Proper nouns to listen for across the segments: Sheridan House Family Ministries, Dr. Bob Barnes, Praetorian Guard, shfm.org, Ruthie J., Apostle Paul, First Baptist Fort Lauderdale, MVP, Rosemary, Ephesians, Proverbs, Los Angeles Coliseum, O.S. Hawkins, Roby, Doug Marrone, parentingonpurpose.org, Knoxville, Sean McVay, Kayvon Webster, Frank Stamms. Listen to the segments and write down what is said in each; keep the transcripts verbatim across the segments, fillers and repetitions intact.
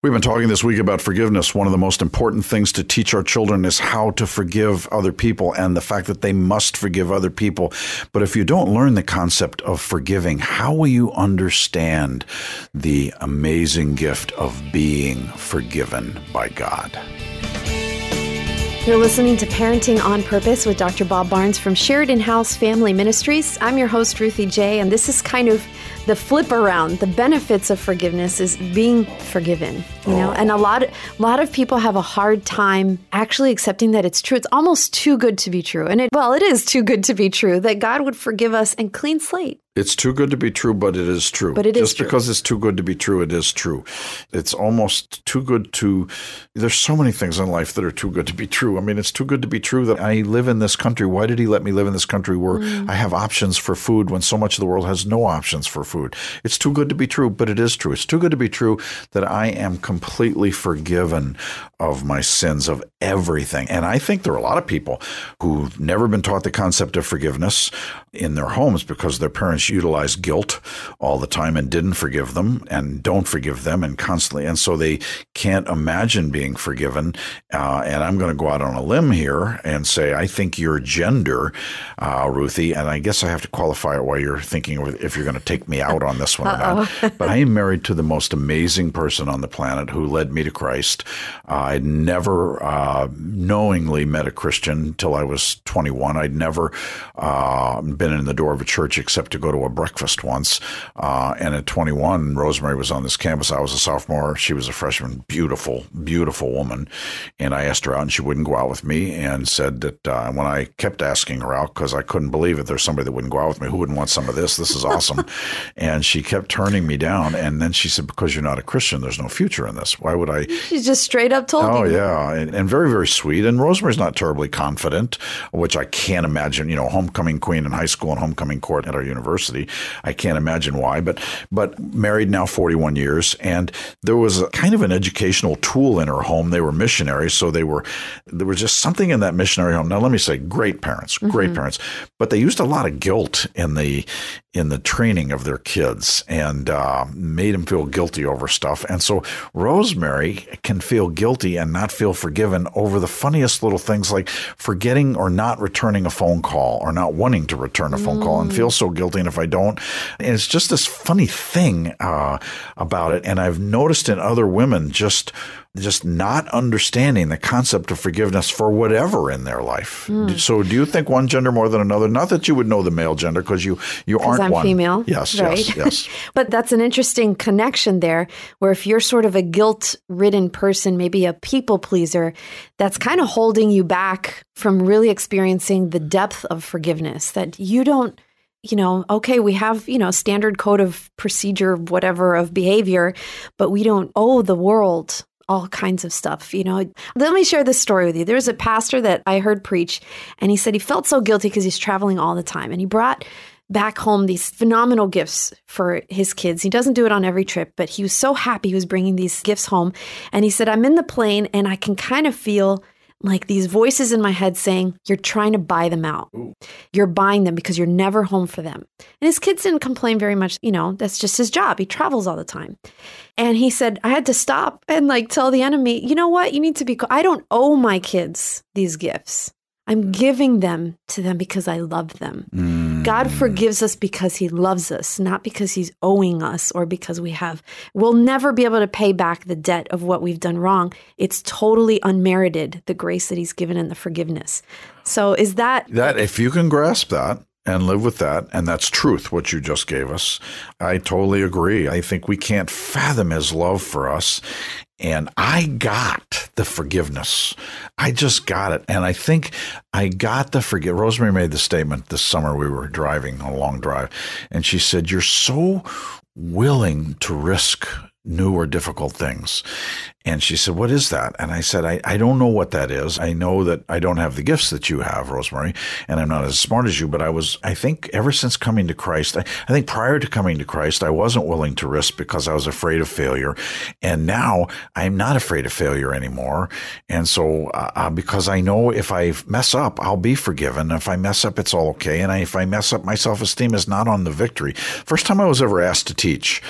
We've been talking this week about forgiveness. One of the most important things to teach our children is how to forgive other people and the fact that they must forgive other people. But if you don't learn the concept of forgiving, how will you understand the amazing gift of being forgiven by God? You're listening to Parenting on Purpose with Doctor Bob Barnes from Sheridan House Family Ministries. I'm your host, Ruthie J., and this is kind of the flip around. The benefits of forgiveness is being forgiven, you know, and a lot, a lot of people have a hard time actually accepting that it's true. It's almost too good to be true. And it, well, it is too good to be true that God would forgive us and clean slate. It's too good to be true, but it is true. But it is true. Just because it's too good to be true, it is true. It's almost too good to, there's so many things in life that are too good to be true. I mean, it's too good to be true that I live in this country. Why did he let me live in this country where mm. I have options for food when so much of the world has no options for food? It's too good to be true, but it is true. It's too good to be true that I am completely forgiven of my sins, of everything. And I think there are a lot of people who've never been taught the concept of forgiveness in their homes because their parents utilize guilt all the time and didn't forgive them and don't forgive them and constantly. And so they can't imagine being forgiven. Uh, and I'm going to go out on a limb here and say, I think your gender, uh, Ruthie, and I guess I have to qualify it while you're thinking if you're going to take me out on this one or not. But I am married to the most amazing person on the planet who led me to Christ. Uh, I'd never uh, knowingly met a Christian till I was twenty-one. I'd never uh, been in the door of a church except to go to a breakfast once. Uh, and at twenty-one, Rosemary was on this campus. I was a sophomore. She was a freshman. Beautiful, beautiful woman. And I asked her out and she wouldn't go out with me and said that uh, when I kept asking her out, because I couldn't believe it, there's somebody that wouldn't go out with me. Who wouldn't want some of this? This is awesome. And she kept turning me down. And then she said, because you're not a Christian, there's no future in this. Why would I? She just straight up told me. Oh, you. yeah. And, and very, very sweet. And Rosemary's not terribly confident, which I can't imagine, you know, homecoming queen in high school and homecoming court at our university. I can't imagine why, but but married now forty-one years, and there was a kind of an educational tool in her home. They were missionaries, so they were there was just something in that missionary home. Now let me say, great parents, great mm-hmm. parents, but they used a lot of guilt in the in the training of their kids and uh, made them feel guilty over stuff. And so Rosemary can feel guilty and not feel forgiven over the funniest little things like forgetting or not returning a phone call or not wanting to return a phone mm. call and feel so guilty. And if I don't, and it's just this funny thing uh, about it. And I've noticed in other women just just not understanding the concept of forgiveness for whatever in their life. Mm. So do you think one gender more than another? Not that you would know the male gender because you, you aren't I'm one. Female. Yes, right? yes, yes. But that's an interesting connection there where if you're sort of a guilt-ridden person, maybe a people pleaser, that's kind of holding you back from really experiencing the depth of forgiveness that you don't you know, okay, we have, you know, standard code of procedure, whatever, of behavior, but we don't owe the world all kinds of stuff, you know. Let me share this story with you. There was a pastor that I heard preach, and he said he felt so guilty because he's traveling all the time. And he brought back home these phenomenal gifts for his kids. He doesn't do it on every trip, but he was so happy he was bringing these gifts home. And he said, I'm in the plane, and I can kind of feel like these voices in my head saying, you're trying to buy them out. Ooh. You're buying them because you're never home for them. And his kids didn't complain very much. You know, that's just his job. He travels all the time. And he said, I had to stop and like tell the enemy, you know what? You need to be, co- I don't owe my kids these gifts. I'm giving them to them because I love them. Mm. God forgives us because he loves us, not because he's owing us or because we have, we'll never be able to pay back the debt of what we've done wrong. It's totally unmerited, the grace that he's given and the forgiveness. So is that... that if you can grasp that and live with that, and that's truth, what you just gave us, I totally agree. I think we can't fathom his love for us. And I got the forgiveness. I just got it. And I think I got the forgiveness. Rosemary made the statement this summer. We were driving on a long drive. And she said, you're so willing to risk new or difficult things. And she said, what is that? And I said, I, I don't know what that is. I know that I don't have the gifts that you have, Rosemary, and I'm not as smart as you, but I was, I think ever since coming to Christ, I, I think prior to coming to Christ, I wasn't willing to risk because I was afraid of failure. And now I'm not afraid of failure anymore. And so uh, because I know if I mess up, I'll be forgiven. If I mess up, it's all okay. And I, if I mess up, my self-esteem is not on the victory. First time I was ever asked to teach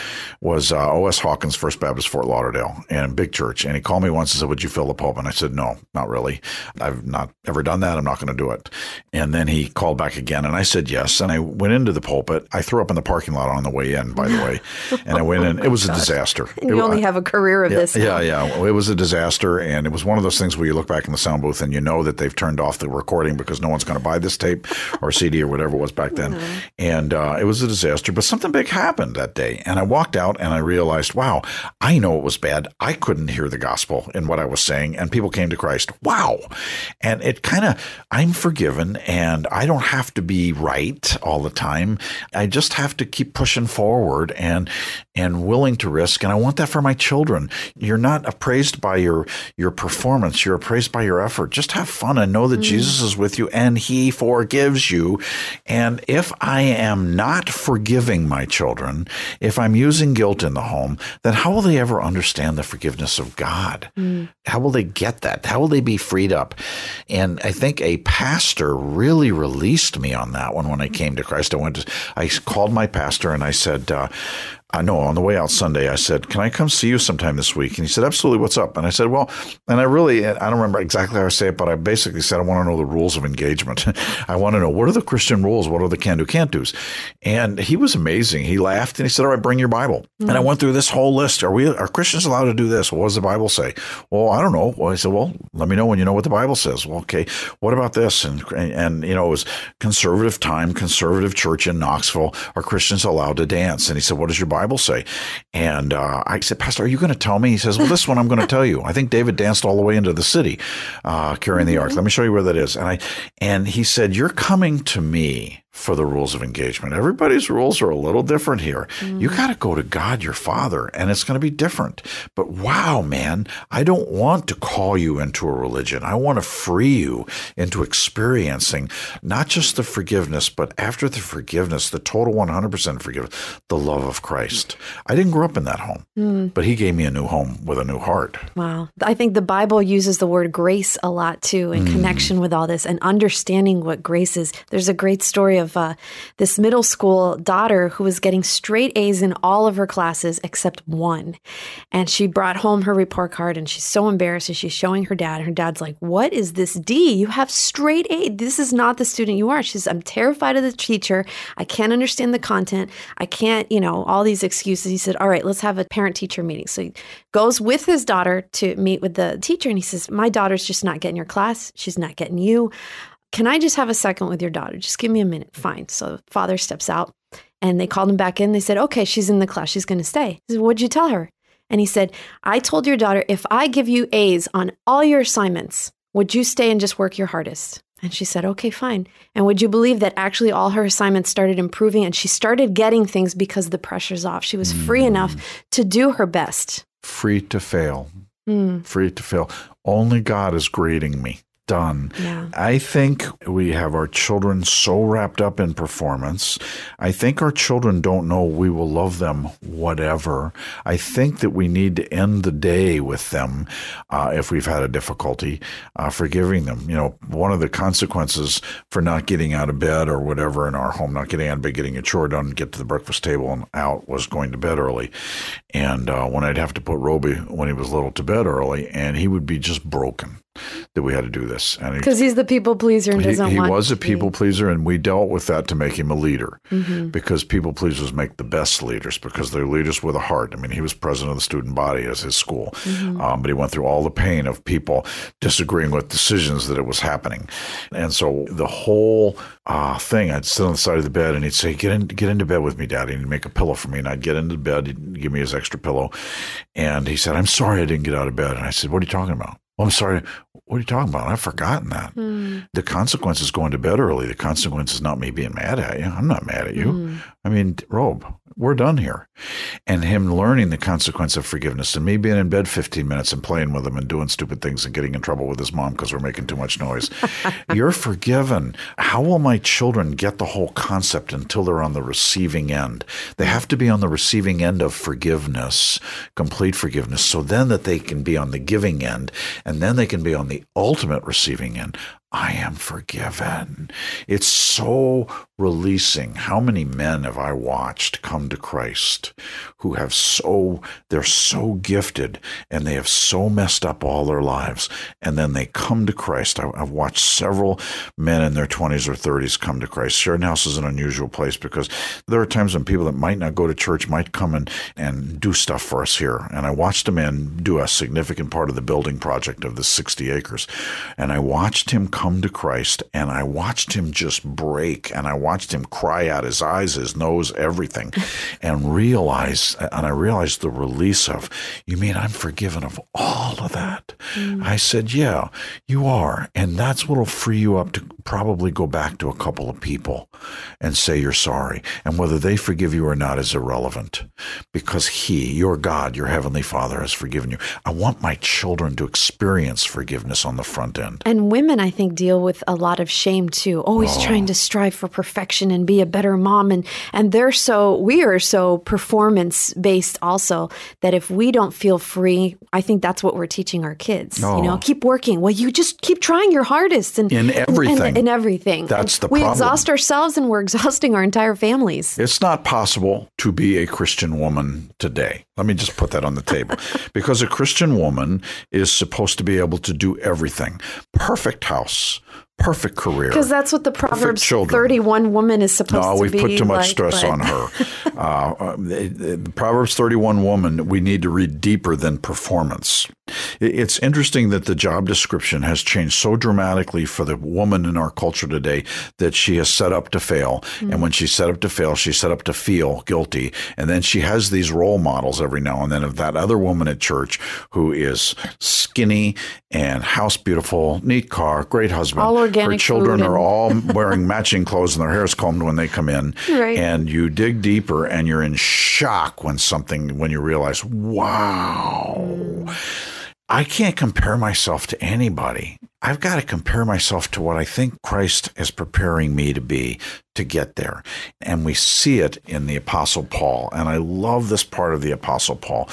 was uh, O S Hawkins. Hawkins, First Baptist Fort Lauderdale, and big church. And he called me once and said, would you fill the pulpit? And I said, no, not really. I've not ever done that. I'm not going to do it. And then he called back again, and I said yes. And I went into the pulpit. I threw up in the parking lot on the way in, by the way. And I went oh in. It was gosh. a disaster. And you it, only I, have a career of yeah, this. Yeah, yeah. It was a disaster. And it was one of those things where you look back in the sound booth and you know that they've turned off the recording because no one's going to buy this tape or C D or whatever it was back then. Mm-hmm. And uh, it was a disaster. But something big happened that day. And I walked out and I realized, wow, I know it was bad. I couldn't hear the gospel in what I was saying. And people came to Christ. Wow. And it kind of, I'm forgiven and I don't have to be right all the time. I just have to keep pushing forward and and willing to risk. And I want that for my children. You're not appraised by your, your performance. You're appraised by your effort. Just have fun and know that mm. Jesus is with you and he forgives you. And if I am not forgiving my children, if I'm using guilt in the home, then how will they ever understand the forgiveness of God? Mm. How will they get that? How will they be freed up? And I think a pastor really released me on that one when I came to Christ. I went to, I called my pastor and I said, uh, I know on the way out Sunday, I said, can I come see you sometime this week? And he said, absolutely. What's up? And I said, well, and I really, I don't remember exactly how I say it, but I basically said, I want to know the rules of engagement. I want to know, what are the Christian rules? What are the can-do, can't-dos? And he was amazing. He laughed and he said, all right, bring your Bible. Mm-hmm. And I went through this whole list. Are we, are Christians allowed to do this? What does the Bible say? Well, I don't know. Well, I said, well, let me know when you know what the Bible says. Well, okay, what about this? And, and, and you know, it was conservative time, conservative church in Knoxville. Are Christians allowed to dance? And he said, what does your Bible Bible say? And uh, I said, Pastor, are you going to tell me? He says, well, this one I'm going to tell you. I think David danced all the way into the city uh, carrying the ark. Let me show you where that is. And I, and he said, you're coming to me for the rules of engagement. Everybody's rules are a little different here. Mm. You got to go to God, your Father, and it's going to be different. But wow, man, I don't want to call you into a religion. I want to free you into experiencing not just the forgiveness, but after the forgiveness, the total one hundred percent forgiveness, the love of Christ. I didn't grow up in that home, mm. but he gave me a new home with a new heart. Wow. I think the Bible uses the word grace a lot too in mm. connection with all this and understanding what grace is. There's a great story of Of, uh, this middle school daughter who was getting straight A's in all of her classes except one. And she brought home her report card and she's so embarrassed and she's showing her dad. And her dad's like, what is this D? You have straight A. This is not the student you are. She says, I'm terrified of the teacher. I can't understand the content. I can't, you know, all these excuses. He said, all right, let's have a parent-teacher meeting. So he goes with his daughter to meet with the teacher and he says, my daughter's just not getting your class. She's not getting you. Can I just have a second with your daughter? Just give me a minute. Fine. So father steps out and they called him back in. They said, okay, she's in the class. She's going to stay. He said, what'd you tell her? And he said, I told your daughter, if I give you A's on all your assignments, would you stay and just work your hardest? And she said, okay, fine. And would you believe that actually all her assignments started improving and she started getting things because the pressure's off. She was free mm. enough to do her best. Free to fail. Mm. Free to fail. Only God is grading me. Done. Yeah. I think we have our children so wrapped up in performance. I think our children don't know we will love them whatever. I think that we need to end the day with them uh, if we've had a difficulty uh, forgiving them. You know, one of the consequences for not getting out of bed or whatever in our home, not getting out of bed, getting a chore done, get to the breakfast table and out was going to bed early. And uh, when I'd have to put Roby when he was little to bed early, and he would be just broken that we had to do this. Because he, he's the people pleaser and doesn't he, he want He was a people pleaser, and we dealt with that to make him a leader mm-hmm. because people pleasers make the best leaders because they're leaders with a heart. I mean, he was president of the student body as his school, mm-hmm. um, but he went through all the pain of people disagreeing with decisions that it was happening. And so the whole uh, thing, I'd sit on the side of the bed, and he'd say, get in, get into bed with me, Daddy, and he'd make a pillow for me. And I'd get into bed, he'd give me his extra pillow. And he said, I'm sorry I didn't get out of bed. And I said, what are you talking about? I'm sorry, what are you talking about? I've forgotten that. Mm. The consequence is going to bed early. The consequence is not me being mad at you. I'm not mad at you. Mm. I mean, Rob, we're done here. And him learning the consequence of forgiveness and me being in bed fifteen minutes and playing with him and doing stupid things and getting in trouble with his mom because we're making too much noise. You're forgiven. How will my children get the whole concept until they're on the receiving end? They have to be on the receiving end of forgiveness, complete forgiveness, so then that they can be on the giving end. And then they can be on the ultimate receiving end I am forgiven. It's so releasing. How many men have I watched come to Christ who have so, they're so gifted and they have so messed up all their lives, and then they come to Christ. I, I've watched several men in their twenties or thirties come to Christ. Sheridan House is an unusual place because there are times when people that might not go to church might come and, and do stuff for us here. And I watched a man do a significant part of the building project of the sixty acres, and I watched him come come to Christ, and I watched him just break, and I watched him cry out his eyes, his nose, everything, and realize, and I realized the release of, you mean I'm forgiven of all of that? Mm. I said, yeah, you are. And that's what'll free you up to probably go back to a couple of people and say you're sorry. And whether they forgive you or not is irrelevant, because he, your God, your Heavenly Father, has forgiven you. I want my children to experience forgiveness on the front end. And women, I think, deal with a lot of shame too, always oh. trying to strive for perfection and be a better mom. And, and they're so, we are so performance based also, that if we don't feel free, I think that's what we're teaching our kids, oh. you know, keep working. Well, you just keep trying your hardest and in everything, and, and everything. That's the we problem. We exhaust ourselves and we're exhausting our entire families. It's not possible to be a Christian woman today. Let me just put that on the table, because a Christian woman is supposed to be able to do everything. Perfect house. Perfect career. Because that's what the Proverbs thirty-one woman is supposed no, to be. No, we've put too much like, stress but... on her. Uh, the Proverbs thirty-one woman, we need to read deeper than performance. It's interesting that the job description has changed so dramatically for the woman in our culture today that she is set up to fail. Mm-hmm. And when she's set up to fail, she's set up to feel guilty. And then she has these role models every now and then of that other woman at church who is skinny and house beautiful, neat car, great husband. All Her children are all wearing matching clothes and their hair is combed when they come in. Right. And you dig deeper and you're in shock when something, when you realize, wow, I can't compare myself to anybody. I've got to compare myself to what I think Christ is preparing me to be to get there. And we see it in the Apostle Paul. And I love this part of the Apostle Paul,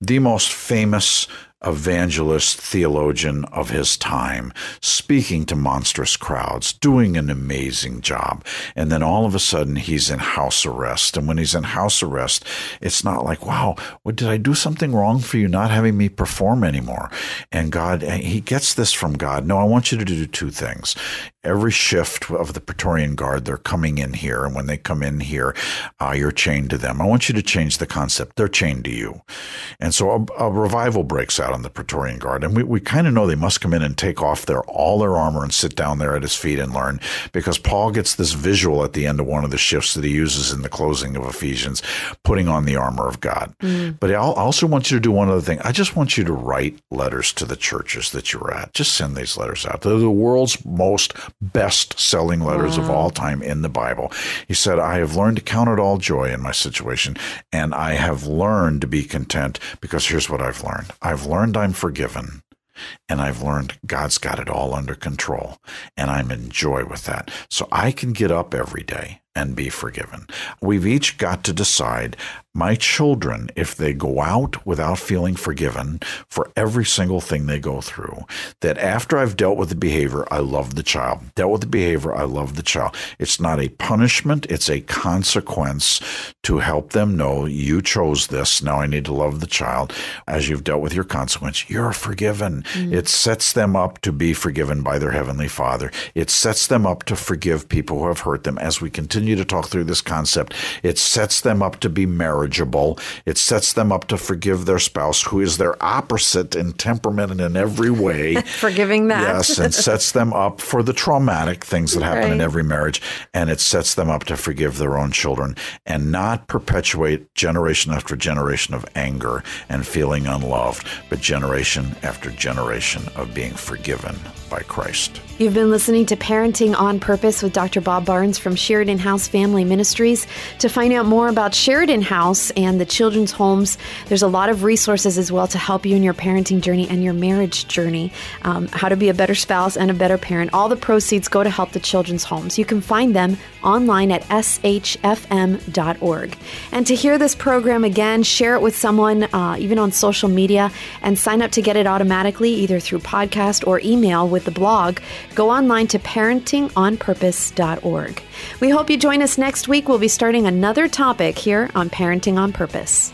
the most famous evangelist, theologian of his time, speaking to monstrous crowds, doing an amazing job. And then all of a sudden, he's in house arrest. And when he's in house arrest, it's not like, wow, what, did I do something wrong for you not having me perform anymore? And God, he gets this from God. No, I want you to do two things. Every shift of the Praetorian Guard, they're coming in here. And when they come in here, uh, you're chained to them. I want you to change the concept. They're chained to you. And so a, a revival breaks out on the Praetorian Guard. And we, we kind of know they must come in and take off their all their armor and sit down there at his feet and learn, because Paul gets this visual at the end of one of the shifts that he uses in the closing of Ephesians, putting on the armor of God. Mm. But I also want you to do one other thing. I just want you to write letters to the churches that you're at. Just send these letters out. They're the world's most best-selling letters wow. of all time in the Bible. He said, I have learned to count it all joy in my situation, and I have learned to be content, because here's what I've learned. I've learned I'm forgiven, and I've learned God's got it all under control, and I'm in joy with that. So I can get up every day and be forgiven. We've each got to decide, my children, if they go out without feeling forgiven for every single thing they go through, that after I've dealt with the behavior, I love the child. Dealt with the behavior, I love the child. It's not a punishment. It's a consequence to help them know you chose this. Now I need to love the child. As you've dealt with your consequence, you're forgiven. Mm. It sets them up to be forgiven by their Heavenly Father. It sets them up to forgive people who have hurt them. As we continue to talk through this concept, it sets them up to be marriageable. It sets them up to forgive their spouse, who is their opposite in temperament and in every way. Forgiving that. Yes, and sets them up for the traumatic things that happen right. in every marriage. And it sets them up to forgive their own children and not perpetuate generation after generation of anger and feeling unloved, but generation after generation of being forgiven by Christ. You've been listening to Parenting on Purpose with Doctor Bob Barnes from Sheridan House Family Ministries. To find out more about Sheridan House, House and the children's homes. There's a lot of resources as well to help you in your parenting journey and your marriage journey, um, how to be a better spouse and a better parent. All the proceeds go to help the children's homes. You can find them online at s h f m dot org. And to hear this program again, share it with someone, uh, even on social media, and sign up to get it automatically, either through podcast or email with the blog. Go online to parenting on purpose dot org. We hope you join us next week. We'll be starting another topic here on Parenting on Purpose.